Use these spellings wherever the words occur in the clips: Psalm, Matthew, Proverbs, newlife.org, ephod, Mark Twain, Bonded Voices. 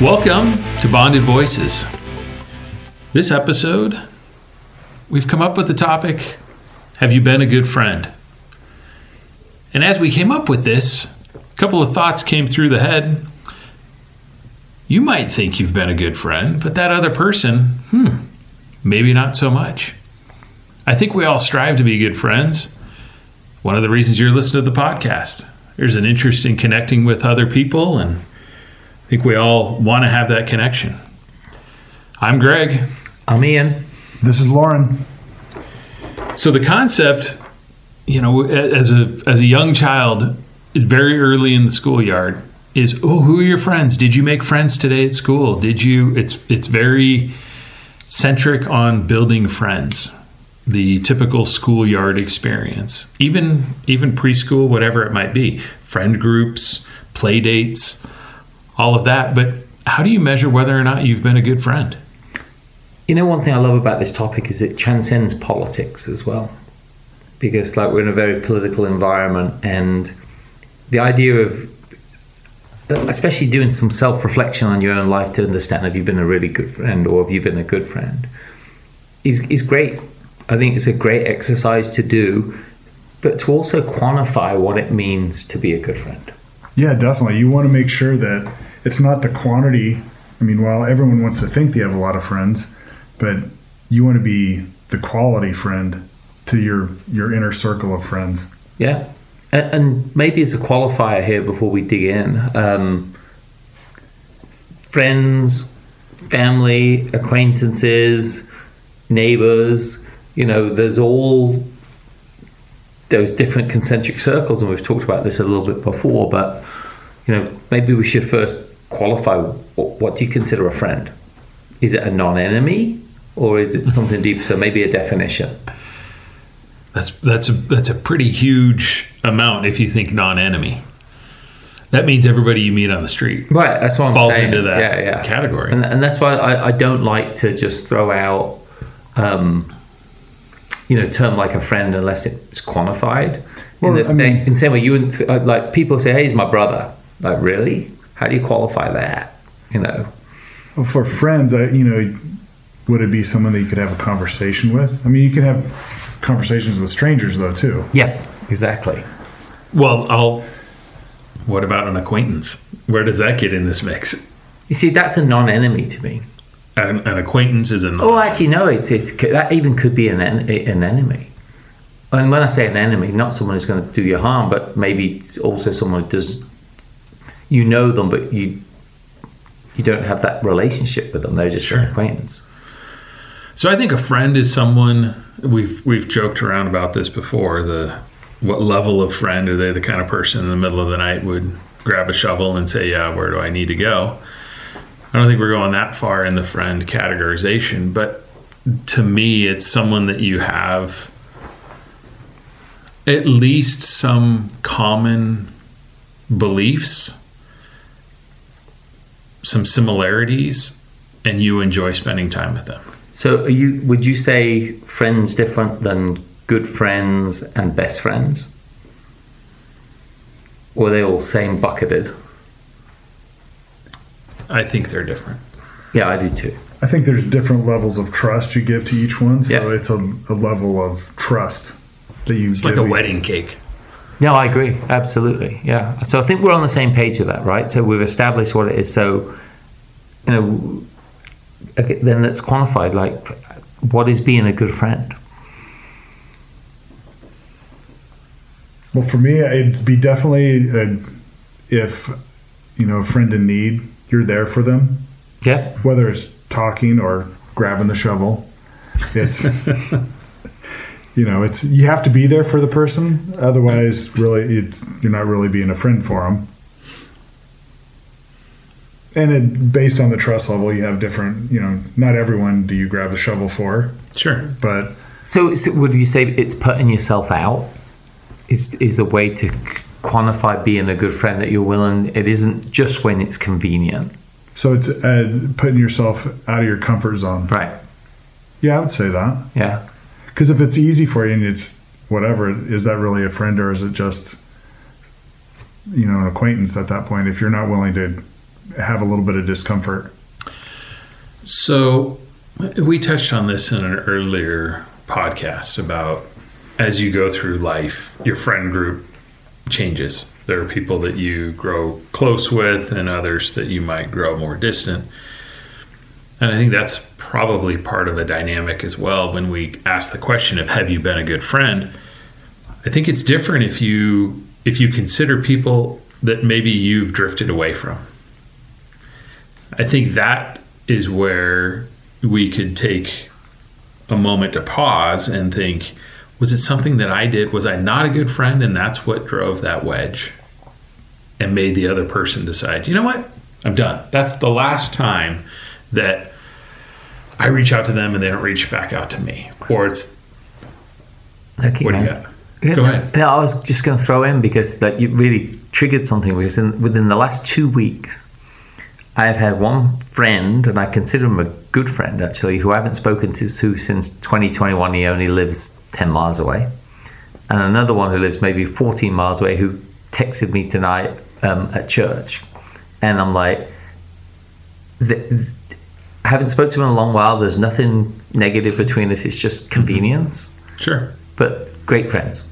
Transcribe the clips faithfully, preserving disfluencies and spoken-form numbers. Welcome to Bonded Voices. This episode, we've come up with the topic, have you been a good friend? And as we came up with this, a couple of thoughts came through the head. You might think you've been a good friend, but that other person, hmm, maybe not so much. I think we all strive to be good friends. One of the reasons you're listening to the podcast, there's an interest in connecting with other people, and I think we all want to have that connection. I'm Greg. I'm Ian. This is Lauren. So the concept, you know, as a as a young child, very early in the schoolyard, is oh, who are your friends? Did you make friends today at school? Did you? It's it's very centric on building friends. The typical schoolyard experience, even even preschool, whatever it might be, friend groups, play dates. All of that, but how do you measure whether or not you've been a good friend? You know, one thing I love about this topic is it transcends politics as well, because like we're in a very political environment, and the idea of especially doing some self-reflection on your own life to understand have you been a really good friend or have you been a good friend is is great. I think it's a great exercise to do, but to also quantify what it means to be a good friend. Yeah, definitely. You want to make sure that it's not the quantity. I mean, while everyone wants to think they have a lot of friends, but you want to be the quality friend to your, your inner circle of friends. Yeah. And, and maybe as a qualifier here before we dig in, um, friends, family, acquaintances, neighbors, you know, there's all those different concentric circles, and we've talked about this a little bit before, but you know, maybe we should first qualify what, what do you consider a friend? Is it a non-enemy or is it something deeper? So maybe a definition. That's that's a, that's a pretty huge amount if you think non-enemy. That means everybody you meet on the street. Right, that's what I'm falls saying. Falls into that yeah, yeah. category. And, and that's why I, I don't like to just throw out um, you know, term like a friend unless it's quantified. Well, in the I same, mean, in the same way, you wouldn't like people say, "Hey, he's my brother." Like, really? How do you qualify that? You know, well, for friends, I, you know, would it be someone that you could have a conversation with? I mean, you can have conversations with strangers, though, too. Yeah, exactly. Well, I'll. What about an acquaintance? Where does that get in this mix? You see, that's a non-enemy to me. An, an acquaintance is an. Oh, actually, no. It's it's that even could be an en- an enemy. And when I say an enemy, not someone who's going to do you harm, but maybe also someone who does. You know them, but you you don't have that relationship with them. They're just sure. an acquaintance. So I think a friend is someone we've we've joked around about this before. The what level of friend are they? The kind of person in the middle of the night would grab a shovel and say, "Yeah, where do I need to go?" I don't think we're going that far in the friend categorization, but to me, it's someone that you have at least some common beliefs, some similarities, and you enjoy spending time with them. So are you, would you say friends different than good friends and best friends? Or are they all same bucketed? I think they're different. Yeah, I do too. I think there's different levels of trust you give to each one. So yeah. it's a, a level of trust that you it's give. It's like a wedding cake. No, I agree. Absolutely. Yeah. So I think we're on the same page with that, right? So we've established what it is. So, you know, okay, then it's quantified. Like, what is being a good friend? Well, for me, it'd be definitely a, if, you know, a friend in need. You're there for them. Yeah. Whether it's talking or grabbing the shovel, it's you know, it's you have to be there for the person. Otherwise, really, it's you're not really being a friend for them. And it, based on the trust level, you have different. You know, not everyone do you grab the shovel for. Sure. But so, so would you say it's putting yourself out? Is is the way to quantify being a good friend that you're willing? It isn't just when it's convenient. So it's uh, putting yourself out of your comfort zone, right? Yeah, I would say that. Yeah, because if it's easy for you and it's whatever, is that really a friend or is it just you know an acquaintance at that point? If you're not willing to have a little bit of discomfort? So we touched on this in an earlier podcast about as you go through life, your friend group changes. There are people that you grow close with and others that you might grow more distant. And I think that's probably part of a dynamic as well. When we ask the question of, have you been a good friend? I think it's different if you if you consider people that maybe you've drifted away from. I think that is where we could take a moment to pause and think, was it something that I did? Was I not a good friend? And that's what drove that wedge and made the other person decide, you know what? I'm done. That's the last time that I reach out to them and they don't reach back out to me. Or it's, okay, what do you got? Yeah, Go no, ahead. No, I was just going to throw in because that you really triggered something because in, within the last two weeks, I've had one friend, and I consider him a good friend actually, who I haven't spoken to who since twenty twenty-one. He only lives ten miles away. And another one who lives maybe fourteen miles away who texted me tonight um, at church. And I'm like, th- th- I haven't spoken to him in a long while. There's nothing negative between us. It's just convenience. Sure. But great friends.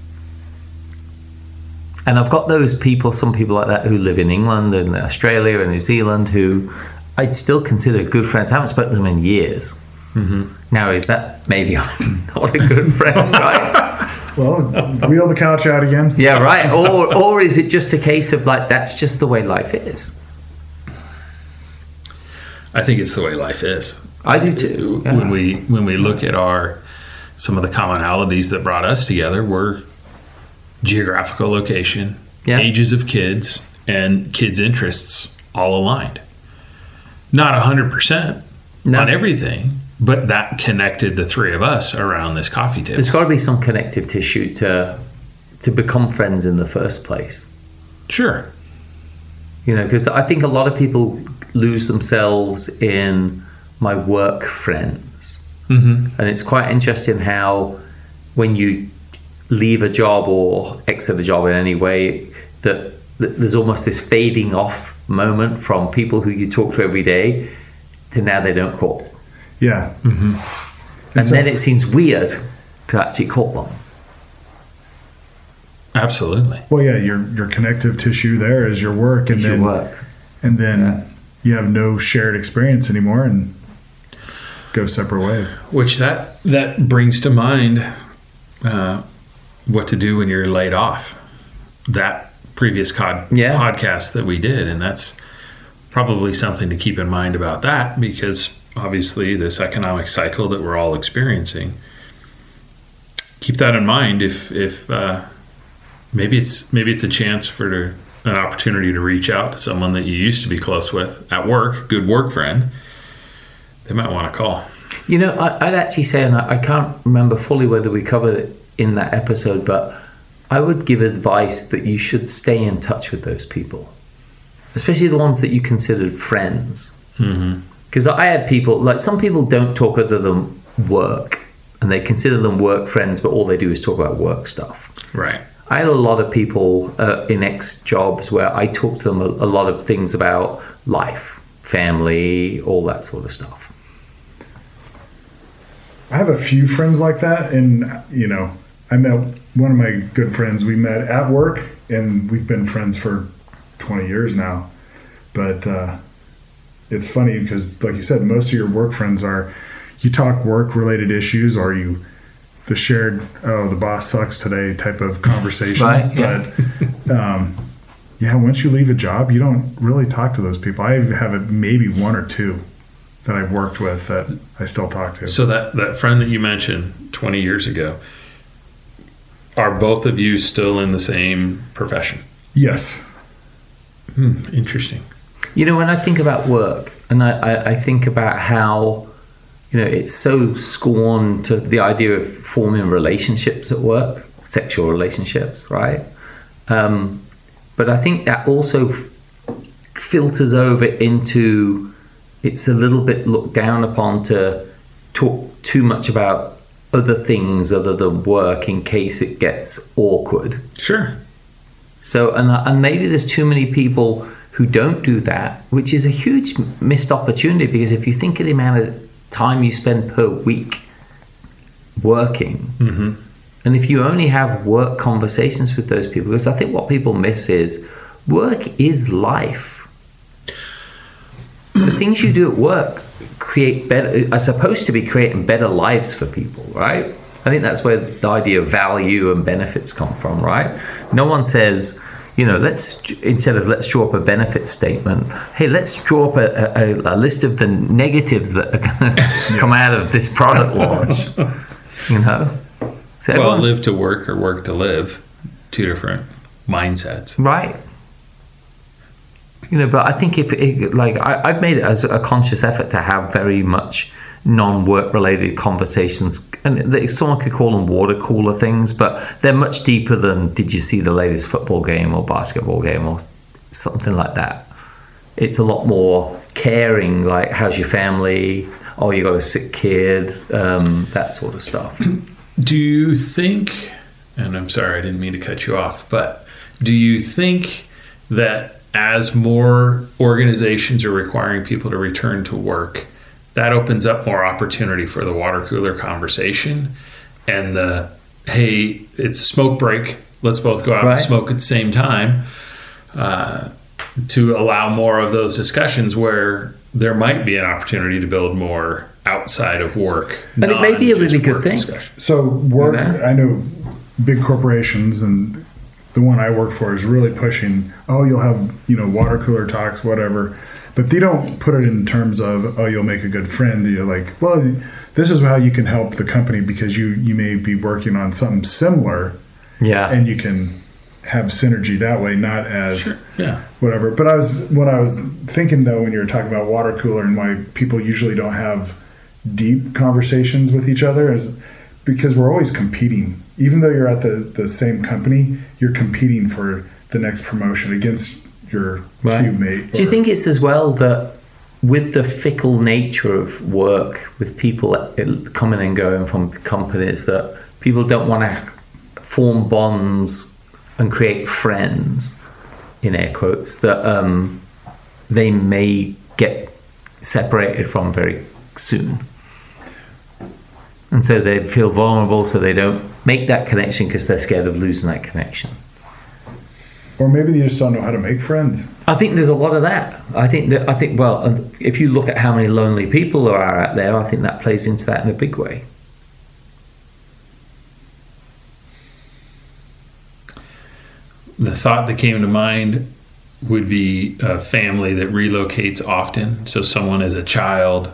And I've got those people, some people like that who live in England and Australia and New Zealand who I'd still consider good friends. I haven't spoken to them in years. Mm-hmm. Now, is that maybe I'm not a good friend, right? Well, wheel the couch out again. Yeah, right. Or, or is it just a case of like, that's just the way life is? I think it's the way life is. I do too. Yeah. When we when we look at our some of the commonalities that brought us together were geographical location, yeah. ages of kids, and kids' interests all aligned. Not one hundred percent no. on everything, but that connected the three of us around this coffee table. There's got to be some connective tissue to to become friends in the first place. Sure. You know, because I think a lot of people lose themselves in my work friends. Mm-hmm. And it's quite interesting how when you leave a job or exit the job in any way, that, that there's almost this fading off moment from people who you talk to every day to now they don't call. Yeah. Mm-hmm. And, and so, then it seems weird to actually call them. Absolutely. Well, yeah, your your connective tissue there is your work. And it's then, your work. And then yeah. you have no shared experience anymore and go separate ways. Which that, that brings to mind... Uh, what to do when you're laid off, that previous cod- yeah. podcast that we did. And that's probably something to keep in mind about that, because obviously this economic cycle that we're all experiencing, keep that in mind. If, if uh, maybe it's, maybe it's a chance for to, an opportunity to reach out to someone that you used to be close with at work, good work friend, they might want to call. You know, I, I'd actually say, and I, I can't remember fully whether we covered it in that episode, but I would give advice that you should stay in touch with those people, especially the ones that you considered friends. Because mm-hmm. I had people, like some people don't talk other than work, and they consider them work friends, but all they do is talk about work stuff. Right. I had a lot of people uh, in ex-jobs where I talked to them a, a lot of things about life, family, all that sort of stuff. I have a few friends like that, and, you know, I met one of my good friends. We met at work, and we've been friends for twenty years now. But uh, it's funny because, like you said, most of your work friends are, you talk work-related issues, or you, the shared, oh, the boss sucks today type of conversation. Right, yeah. But, um, yeah, once you leave a job, you don't really talk to those people. I have a, maybe one or two that I've worked with that I still talk to. So that, that friend that you mentioned twenty years ago, are both of you still in the same profession? Yes. Hmm, interesting. You know, when I think about work, and I, I, I think about how, you know, it's so scorned to the idea of forming relationships at work, sexual relationships, right? Um, but I think that also f- filters over into... It's a little bit looked down upon to talk too much about other things other than work in case it gets awkward. Sure. So, and, and maybe there's too many people who don't do that, which is a huge missed opportunity, because if you think of the amount of time you spend per week working, mm-hmm. and if you only have work conversations with those people, because I think what people miss is work is life. The things you do at work create better, are supposed to be creating better lives for people, right? I think that's where the idea of value and benefits come from, right? No one says, you know, let's, instead of let's draw up a benefit statement, hey, let's draw up a, a, a list of the negatives that are going to come out of this product launch, you know? So well, live to work or work to live, two different mindsets. Right. You know, but I think if, it, like, I, I've made it as a conscious effort to have very much non-work-related conversations, and they, someone could call them water cooler things, but they're much deeper than did you see the latest football game or basketball game or something like that. It's a lot more caring, like how's your family, oh, you got a sick kid, um, that sort of stuff. Do you think, and I'm sorry I didn't mean to cut you off, but do you think that as more organizations are requiring people to return to work, that opens up more opportunity for the water cooler conversation and the, hey, it's a smoke break, let's both go out right. and smoke at the same time, uh, to allow more of those discussions where there might be an opportunity to build more outside of work. And it may be a really good thing. Discussion. So work, okay. I know big corporations, and the one I work for is really pushing, oh, you'll have, you know, water cooler talks, whatever. But they don't put it in terms of, oh, you'll make a good friend. You're like, well, this is how you can help the company, because you, you may be working on something similar. Yeah. And you can have synergy that way, not as sure. yeah. whatever. But I was what I was thinking, though, when you were talking about water cooler and why people usually don't have deep conversations with each other is because we're always competing. Even though you're at the, the same company, you're competing for the next promotion against your right. teammate. Do you think it's as well that with the fickle nature of work, with people coming and going from companies, that people don't want to form bonds and create friends, in air quotes, that um, they may get separated from very soon? And so they feel vulnerable, so they don't make that connection because they're scared of losing that connection. Or maybe they just don't know how to make friends. I think there's a lot of that. I think that I think well, if you look at how many lonely people there are out there, I think that plays into that in a big way. The thought that came to mind would be a family that relocates often. So someone as a child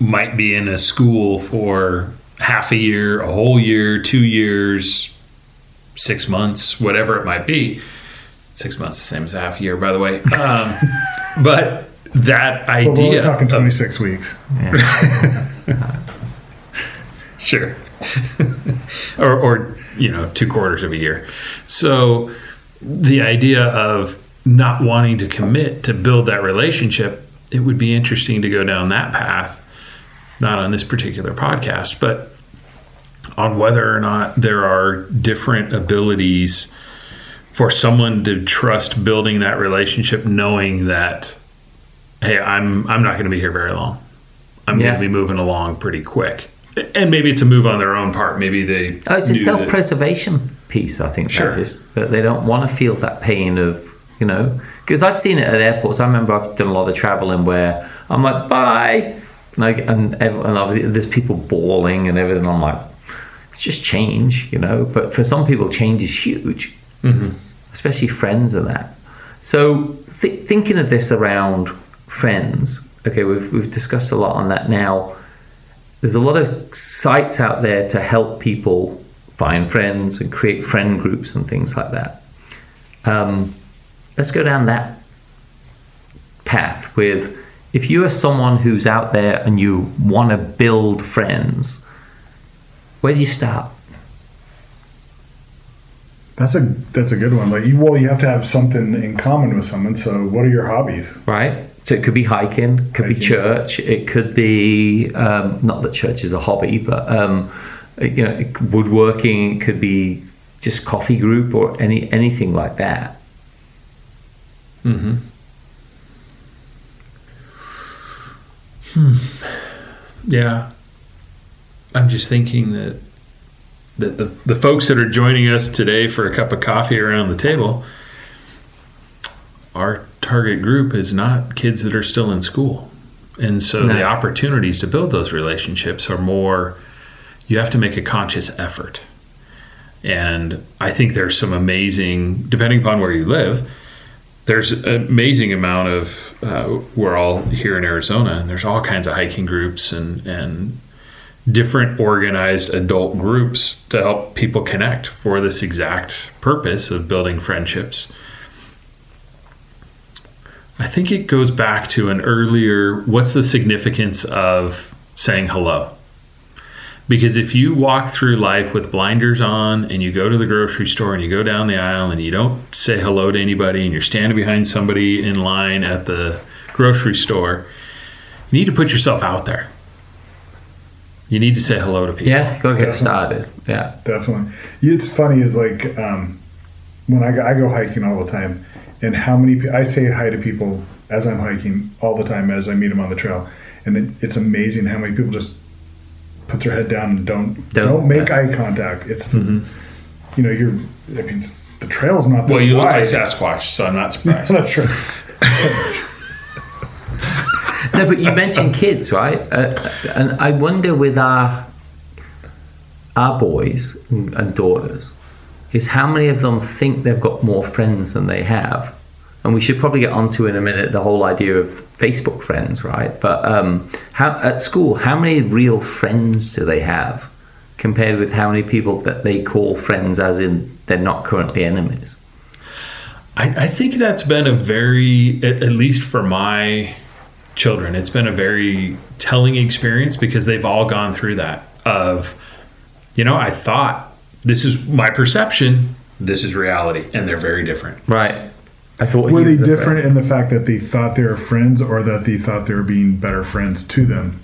might be in a school for half a year, a whole year, two years. Six months, whatever it might be. Six months, the same as a half a year, by the way. Um, but that idea. Well, we're talking twenty-six of, weeks. Yeah. Sure. or, or, you know, two quarters of a year. So the idea of not wanting to commit to build that relationship, it would be interesting to go down that path, not on this particular podcast, but on whether or not there are different abilities for someone to trust building that relationship, knowing that, hey, I'm I'm not going to be here very long. I'm yeah. going to be moving along pretty quick. And maybe it's a move on their own part. Maybe they... Oh, it's a self-preservation that, piece, I think. Sure. That is, that they don't want to feel that pain of, you know... Because I've seen it at airports. I remember I've done a lot of traveling where I'm like, bye! Like, and, and there's people bawling and everything. I'm like... It's just change, you know. But for some people, change is huge, mm-hmm. especially friends and that. So th- thinking of this around friends, okay, we've we've discussed a lot on that now. There's a lot of sites out there to help people find friends and create friend groups and things like that. Um, let's go down that path with, if you are someone who's out there and you want to build friends, where do you start? That's a that's a good one. Like, you, well, you have to have something in common with someone. So, what are your hobbies? Right. So it could be hiking, could hiking. be church, it could be um, not that church is a hobby, but um, you know, woodworking. It could be just coffee group or any anything like that. Mm-hmm. Hmm. Yeah. I'm just thinking that that the, the folks that are joining us today for a cup of coffee around the table, our target group is not kids that are still in school. And so no. the opportunities to build those relationships are more, you have to make a conscious effort. And I think there's some amazing, depending upon where you live, there's an amazing amount of, uh, we're all here in Arizona, and there's all kinds of hiking groups and, and different organized adult groups to help people connect for this exact purpose of building friendships. I think it goes back to an earlier, what's the significance of saying hello? Because if you walk through life with blinders on and you go to the grocery store and you go down the aisle and you don't say hello to anybody and you're standing behind somebody in line at the grocery store, you need to put yourself out there. You need to say hello to people. Yeah, go get definitely. started. Yeah, definitely. It's funny is like um, when I go, I go hiking all the time, and how many I say hi to people as I'm hiking all the time as I meet them on the trail, and it, it's amazing how many people just put their head down and don't don't, don't make yeah. eye contact. It's the, mm-hmm. you know you're I mean the trail's not that well. You wide. Look like Sasquatch, so I'm not surprised. That's true. No, but you mentioned kids, right? Uh, and I wonder with our our boys and daughters is how many of them think they've got more friends than they have. And we should probably get onto in a minute the whole idea of Facebook friends, right? But um, how at school, how many real friends do they have compared with how many people that they call friends, as in they're not currently enemies? I, I think that's been a very, at, at least for my children, it's been a very telling experience because they've all gone through that of, you know, I thought this is my perception, this is reality, and they're very different. Right. I thought were they different in the fact that they thought they were friends or that they thought they were being better friends to them?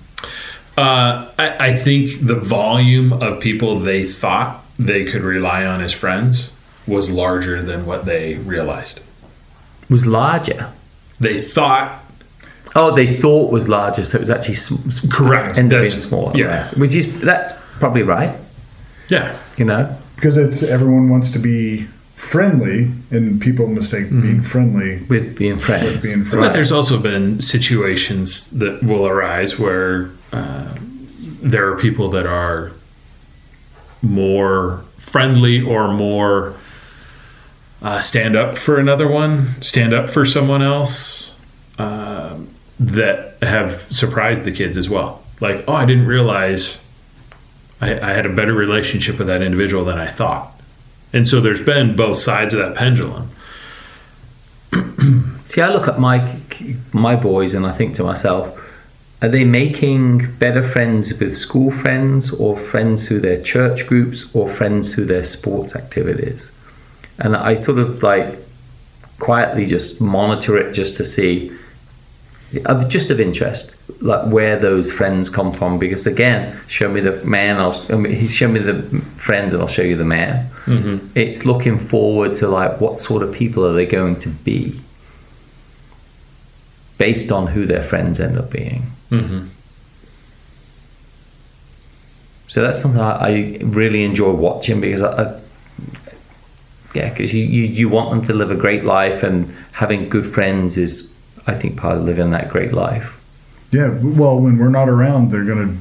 Uh, I, I think the volume of people they thought they could rely on as friends was larger than what they realized. Was larger? They thought... Oh, they thought was larger, so it was actually... Sm- correct. And ended up being smaller. Yeah. Right? Which is... That's probably right. Yeah. You know? Because it's everyone wants to be friendly, and people mistake mm-hmm. being friendly with being friends. With being friends. But there's also been situations that will arise where uh, there are people that are more friendly or more uh, stand up for another one, stand up for someone else, uh, that have surprised the kids as well. Like, oh, I didn't realize... I, I had a better relationship with that individual than I thought. And so there's been both sides of that pendulum. See, I look at my my boys and I think to myself, are they making better friends with school friends or friends through their church groups or friends through their sports activities? And I sort of like quietly just monitor it just to see, of just of interest, like where those friends come from, because again, show me the man, I'll show me the friends and I'll show you the man. Mm-hmm. It's looking forward to like what sort of people are they going to be based on who their friends end up being. Mm-hmm. So that's something I really enjoy watching, because I, I yeah because you, you you want them to live a great life, and having good friends is, I think, part of living that great life. Yeah, well, when we're not around, they're going to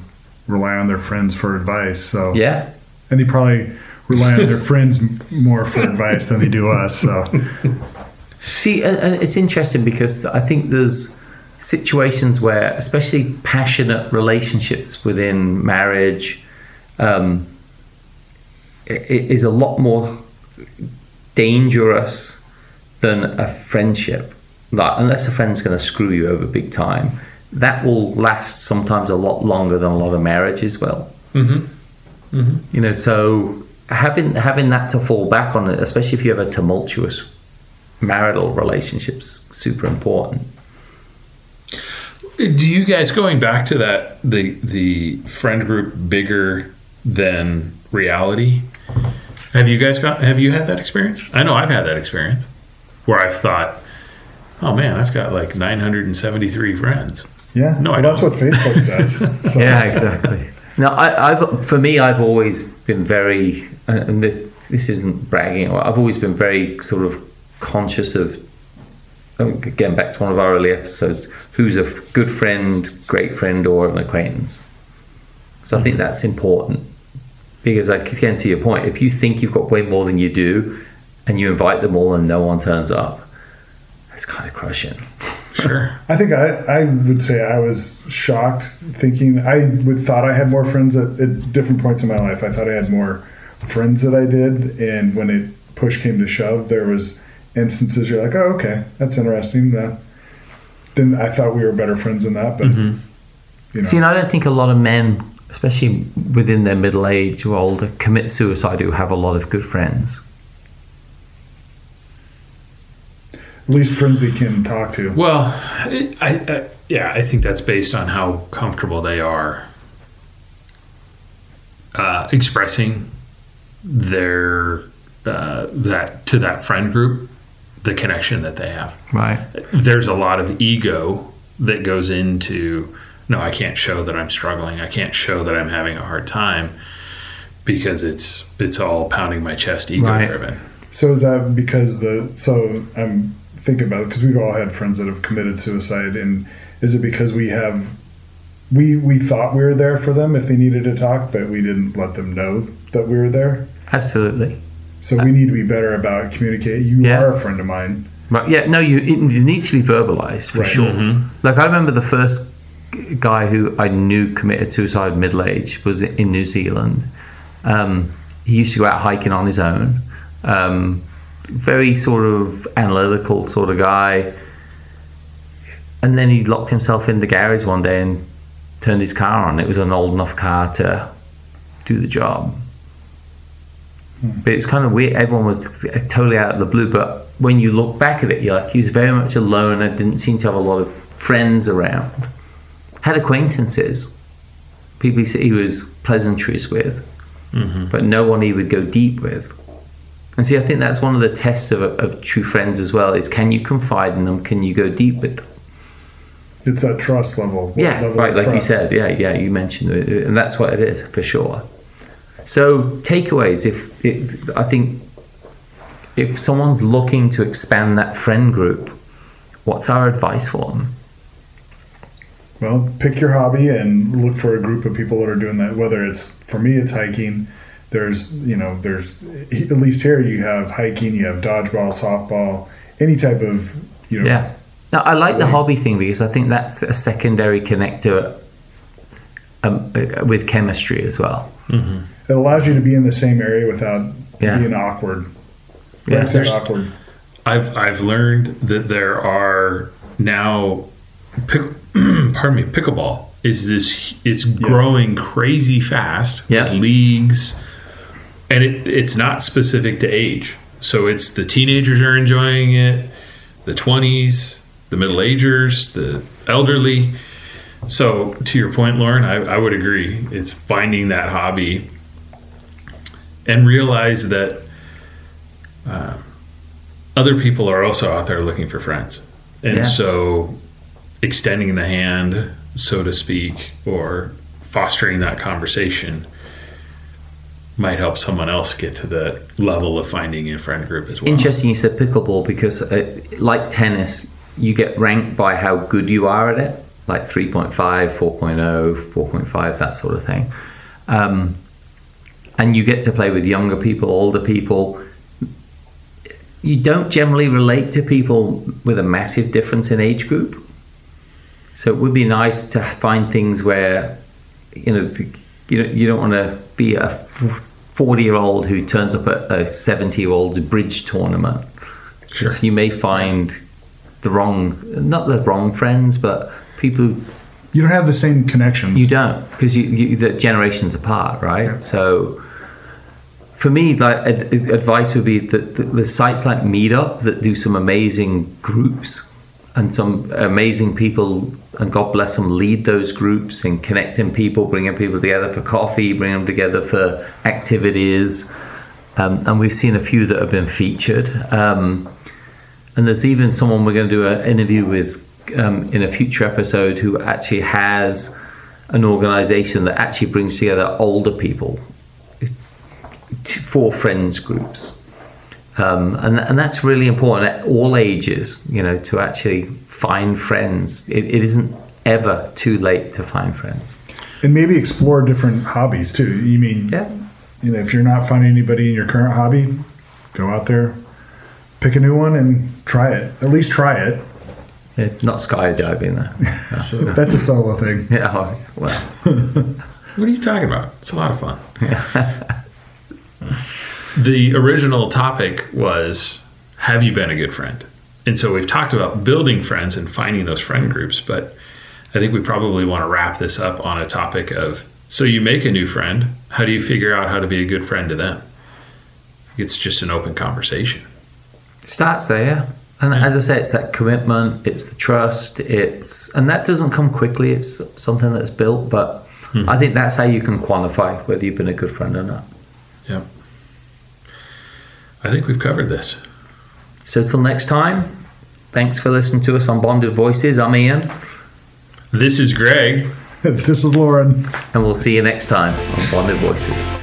rely on their friends for advice. So yeah, and they probably rely on their friends more for advice than they do us. So see, and it's interesting because I think there's situations where, especially passionate relationships within marriage, um, it is a lot more dangerous than a friendship. Like, unless a friend's going to screw you over big time, that will last sometimes a lot longer than a lot of marriages will. Mm-hmm. Mm-hmm. You know, so having having that to fall back on, especially if you have a tumultuous marital relationship's super important. Do you guys, going back to that, the the friend group bigger than reality? Have you guys got, have you had that experience? I know I've had that experience where I've thought, oh man, I've got like nine hundred seventy-three friends. Yeah. No, well, I don't. That's what Facebook says. So. Yeah, exactly. Now, I, I've, for me, I've always been very, and this, this isn't bragging, I've always been very sort of conscious of, again, back to one of our early episodes, who's a good friend, great friend, or an acquaintance. So I think that's important. Because, again, to your point, if you think you've got way more than you do, and you invite them all and no one turns up, that's kind of crushing. Sure. I think I, I would say I was shocked thinking I would thought I had more friends at, at different points in my life. I thought I had more friends that I did. And when it push came to shove, there was instances you're like, oh, okay, that's interesting. Uh, then I thought we were better friends than that. But, mm-hmm. you know. See, and I don't think a lot of men, especially within their middle age or older, commit suicide who have a lot of good friends. At least friends they can talk to. Well, I, I, yeah, I think that's based on how comfortable they are uh, expressing their uh, that to that friend group, the connection that they have. Right. There's a lot of ego that goes into, no, I can't show that I'm struggling. I can't show that I'm having a hard time because it's it's all pounding my chest, ego driven. Right. So is that because the so I'm. Think about it, because we've all had friends that have committed suicide, and is it because we have we we thought we were there for them if they needed to talk, but we didn't let them know that we were there? Absolutely. So uh, we need to be better about communicating. You yeah. are a friend of mine, right? Yeah. No, you it needs to be verbalized for right. sure. Mm-hmm. Like I remember the first guy who I knew committed suicide middle age was in New Zealand. Um, he used to go out hiking on his own. Um, very sort of analytical sort of guy, and then he locked himself in the garage one day and turned his car on. It was an old enough car to do the job, hmm. but it's kind of weird. Everyone was totally out of the blue, but when you look back at it, you're like, he was very much alone and didn't seem to have a lot of friends around. Had acquaintances, people he was pleasantries with, mm-hmm. but no one he would go deep with. And see, I think that's one of the tests of, of true friends as well, is can you confide in them? Can you go deep with them? It's that trust level. Yeah, level right, like trust. You said. Yeah, yeah, you mentioned it. And that's what it is, for sure. So takeaways, if it, I think if someone's looking to expand that friend group, what's our advice for them? Well, pick your hobby and look for a group of people that are doing that, whether it's, for me, it's hiking. There's, you know, there's, at least here you have hiking, you have dodgeball, softball, any type of, you know. Yeah. No, I like the hobby thing because I think that's a secondary connector um, with chemistry as well. Mm-hmm. It allows you to be in the same area without yeah. being awkward. Yeah. There's, awkward. I've, I've learned that there are now, pick, pardon me, pickleball is this, it's growing yes. crazy fast yeah. with leagues. And it, it's not specific to age. So it's the teenagers are enjoying it, the twenties, the middle agers, the elderly. So to your point, Lauren, I, I would agree. It's finding that hobby and realize that uh, other people are also out there looking for friends. And yeah. so extending the hand, so to speak, or fostering that conversation might help someone else get to the level of finding a friend group as well. Interesting you said pickleball because uh, like tennis, you get ranked by how good you are at it, like three point five, four point oh, four point five, that sort of thing. Um, and you get to play with younger people, older people. You don't generally relate to people with a massive difference in age group. So it would be nice to find things where, you know, you don't, you don't want to be a forty-year-old who turns up at a seventy-year-old's bridge tournament. Sure. So you may find the wrong, not the wrong friends, but people who... You don't have the same connections. You don't, because you, you, they're generations apart, right? Yeah. So for me, like ad, advice would be that the, the sites like Meetup that do some amazing groups and some amazing people, and God bless them, lead those groups and connecting people, bringing people together for coffee, bringing them together for activities. Um, and we've seen a few that have been featured. Um, And there's even someone we're going to do an interview with um, in a future episode who actually has an organization that actually brings together older people for friends groups. Um, and, and that's really important at all ages, you know, to actually find friends. It, it isn't ever too late to find friends. And maybe explore different hobbies too. You mean, yeah. you know, if you're not finding anybody in your current hobby, go out there, pick a new one and try it. At least try it. It's not skydiving, though. No, no. That's a solo thing. Yeah, oh, well. What are you talking about? It's a lot of fun. Yeah. The original topic was, have you been a good friend? And so we've talked about building friends and finding those friend groups, but I think we probably want to wrap this up on a topic of, so you make a new friend, how do you figure out how to be a good friend to them? It's just an open conversation. It starts there, yeah. And as I say, it's that commitment, it's the trust, it's, and that doesn't come quickly. It's something that's built, but mm-hmm. I think that's how you can quantify whether you've been a good friend or not. Yeah. I think we've covered this. So till next time, thanks for listening to us on Bonded Voices. I'm Ian. This is Greg. This is Lauren. And we'll see you next time on Bonded Voices.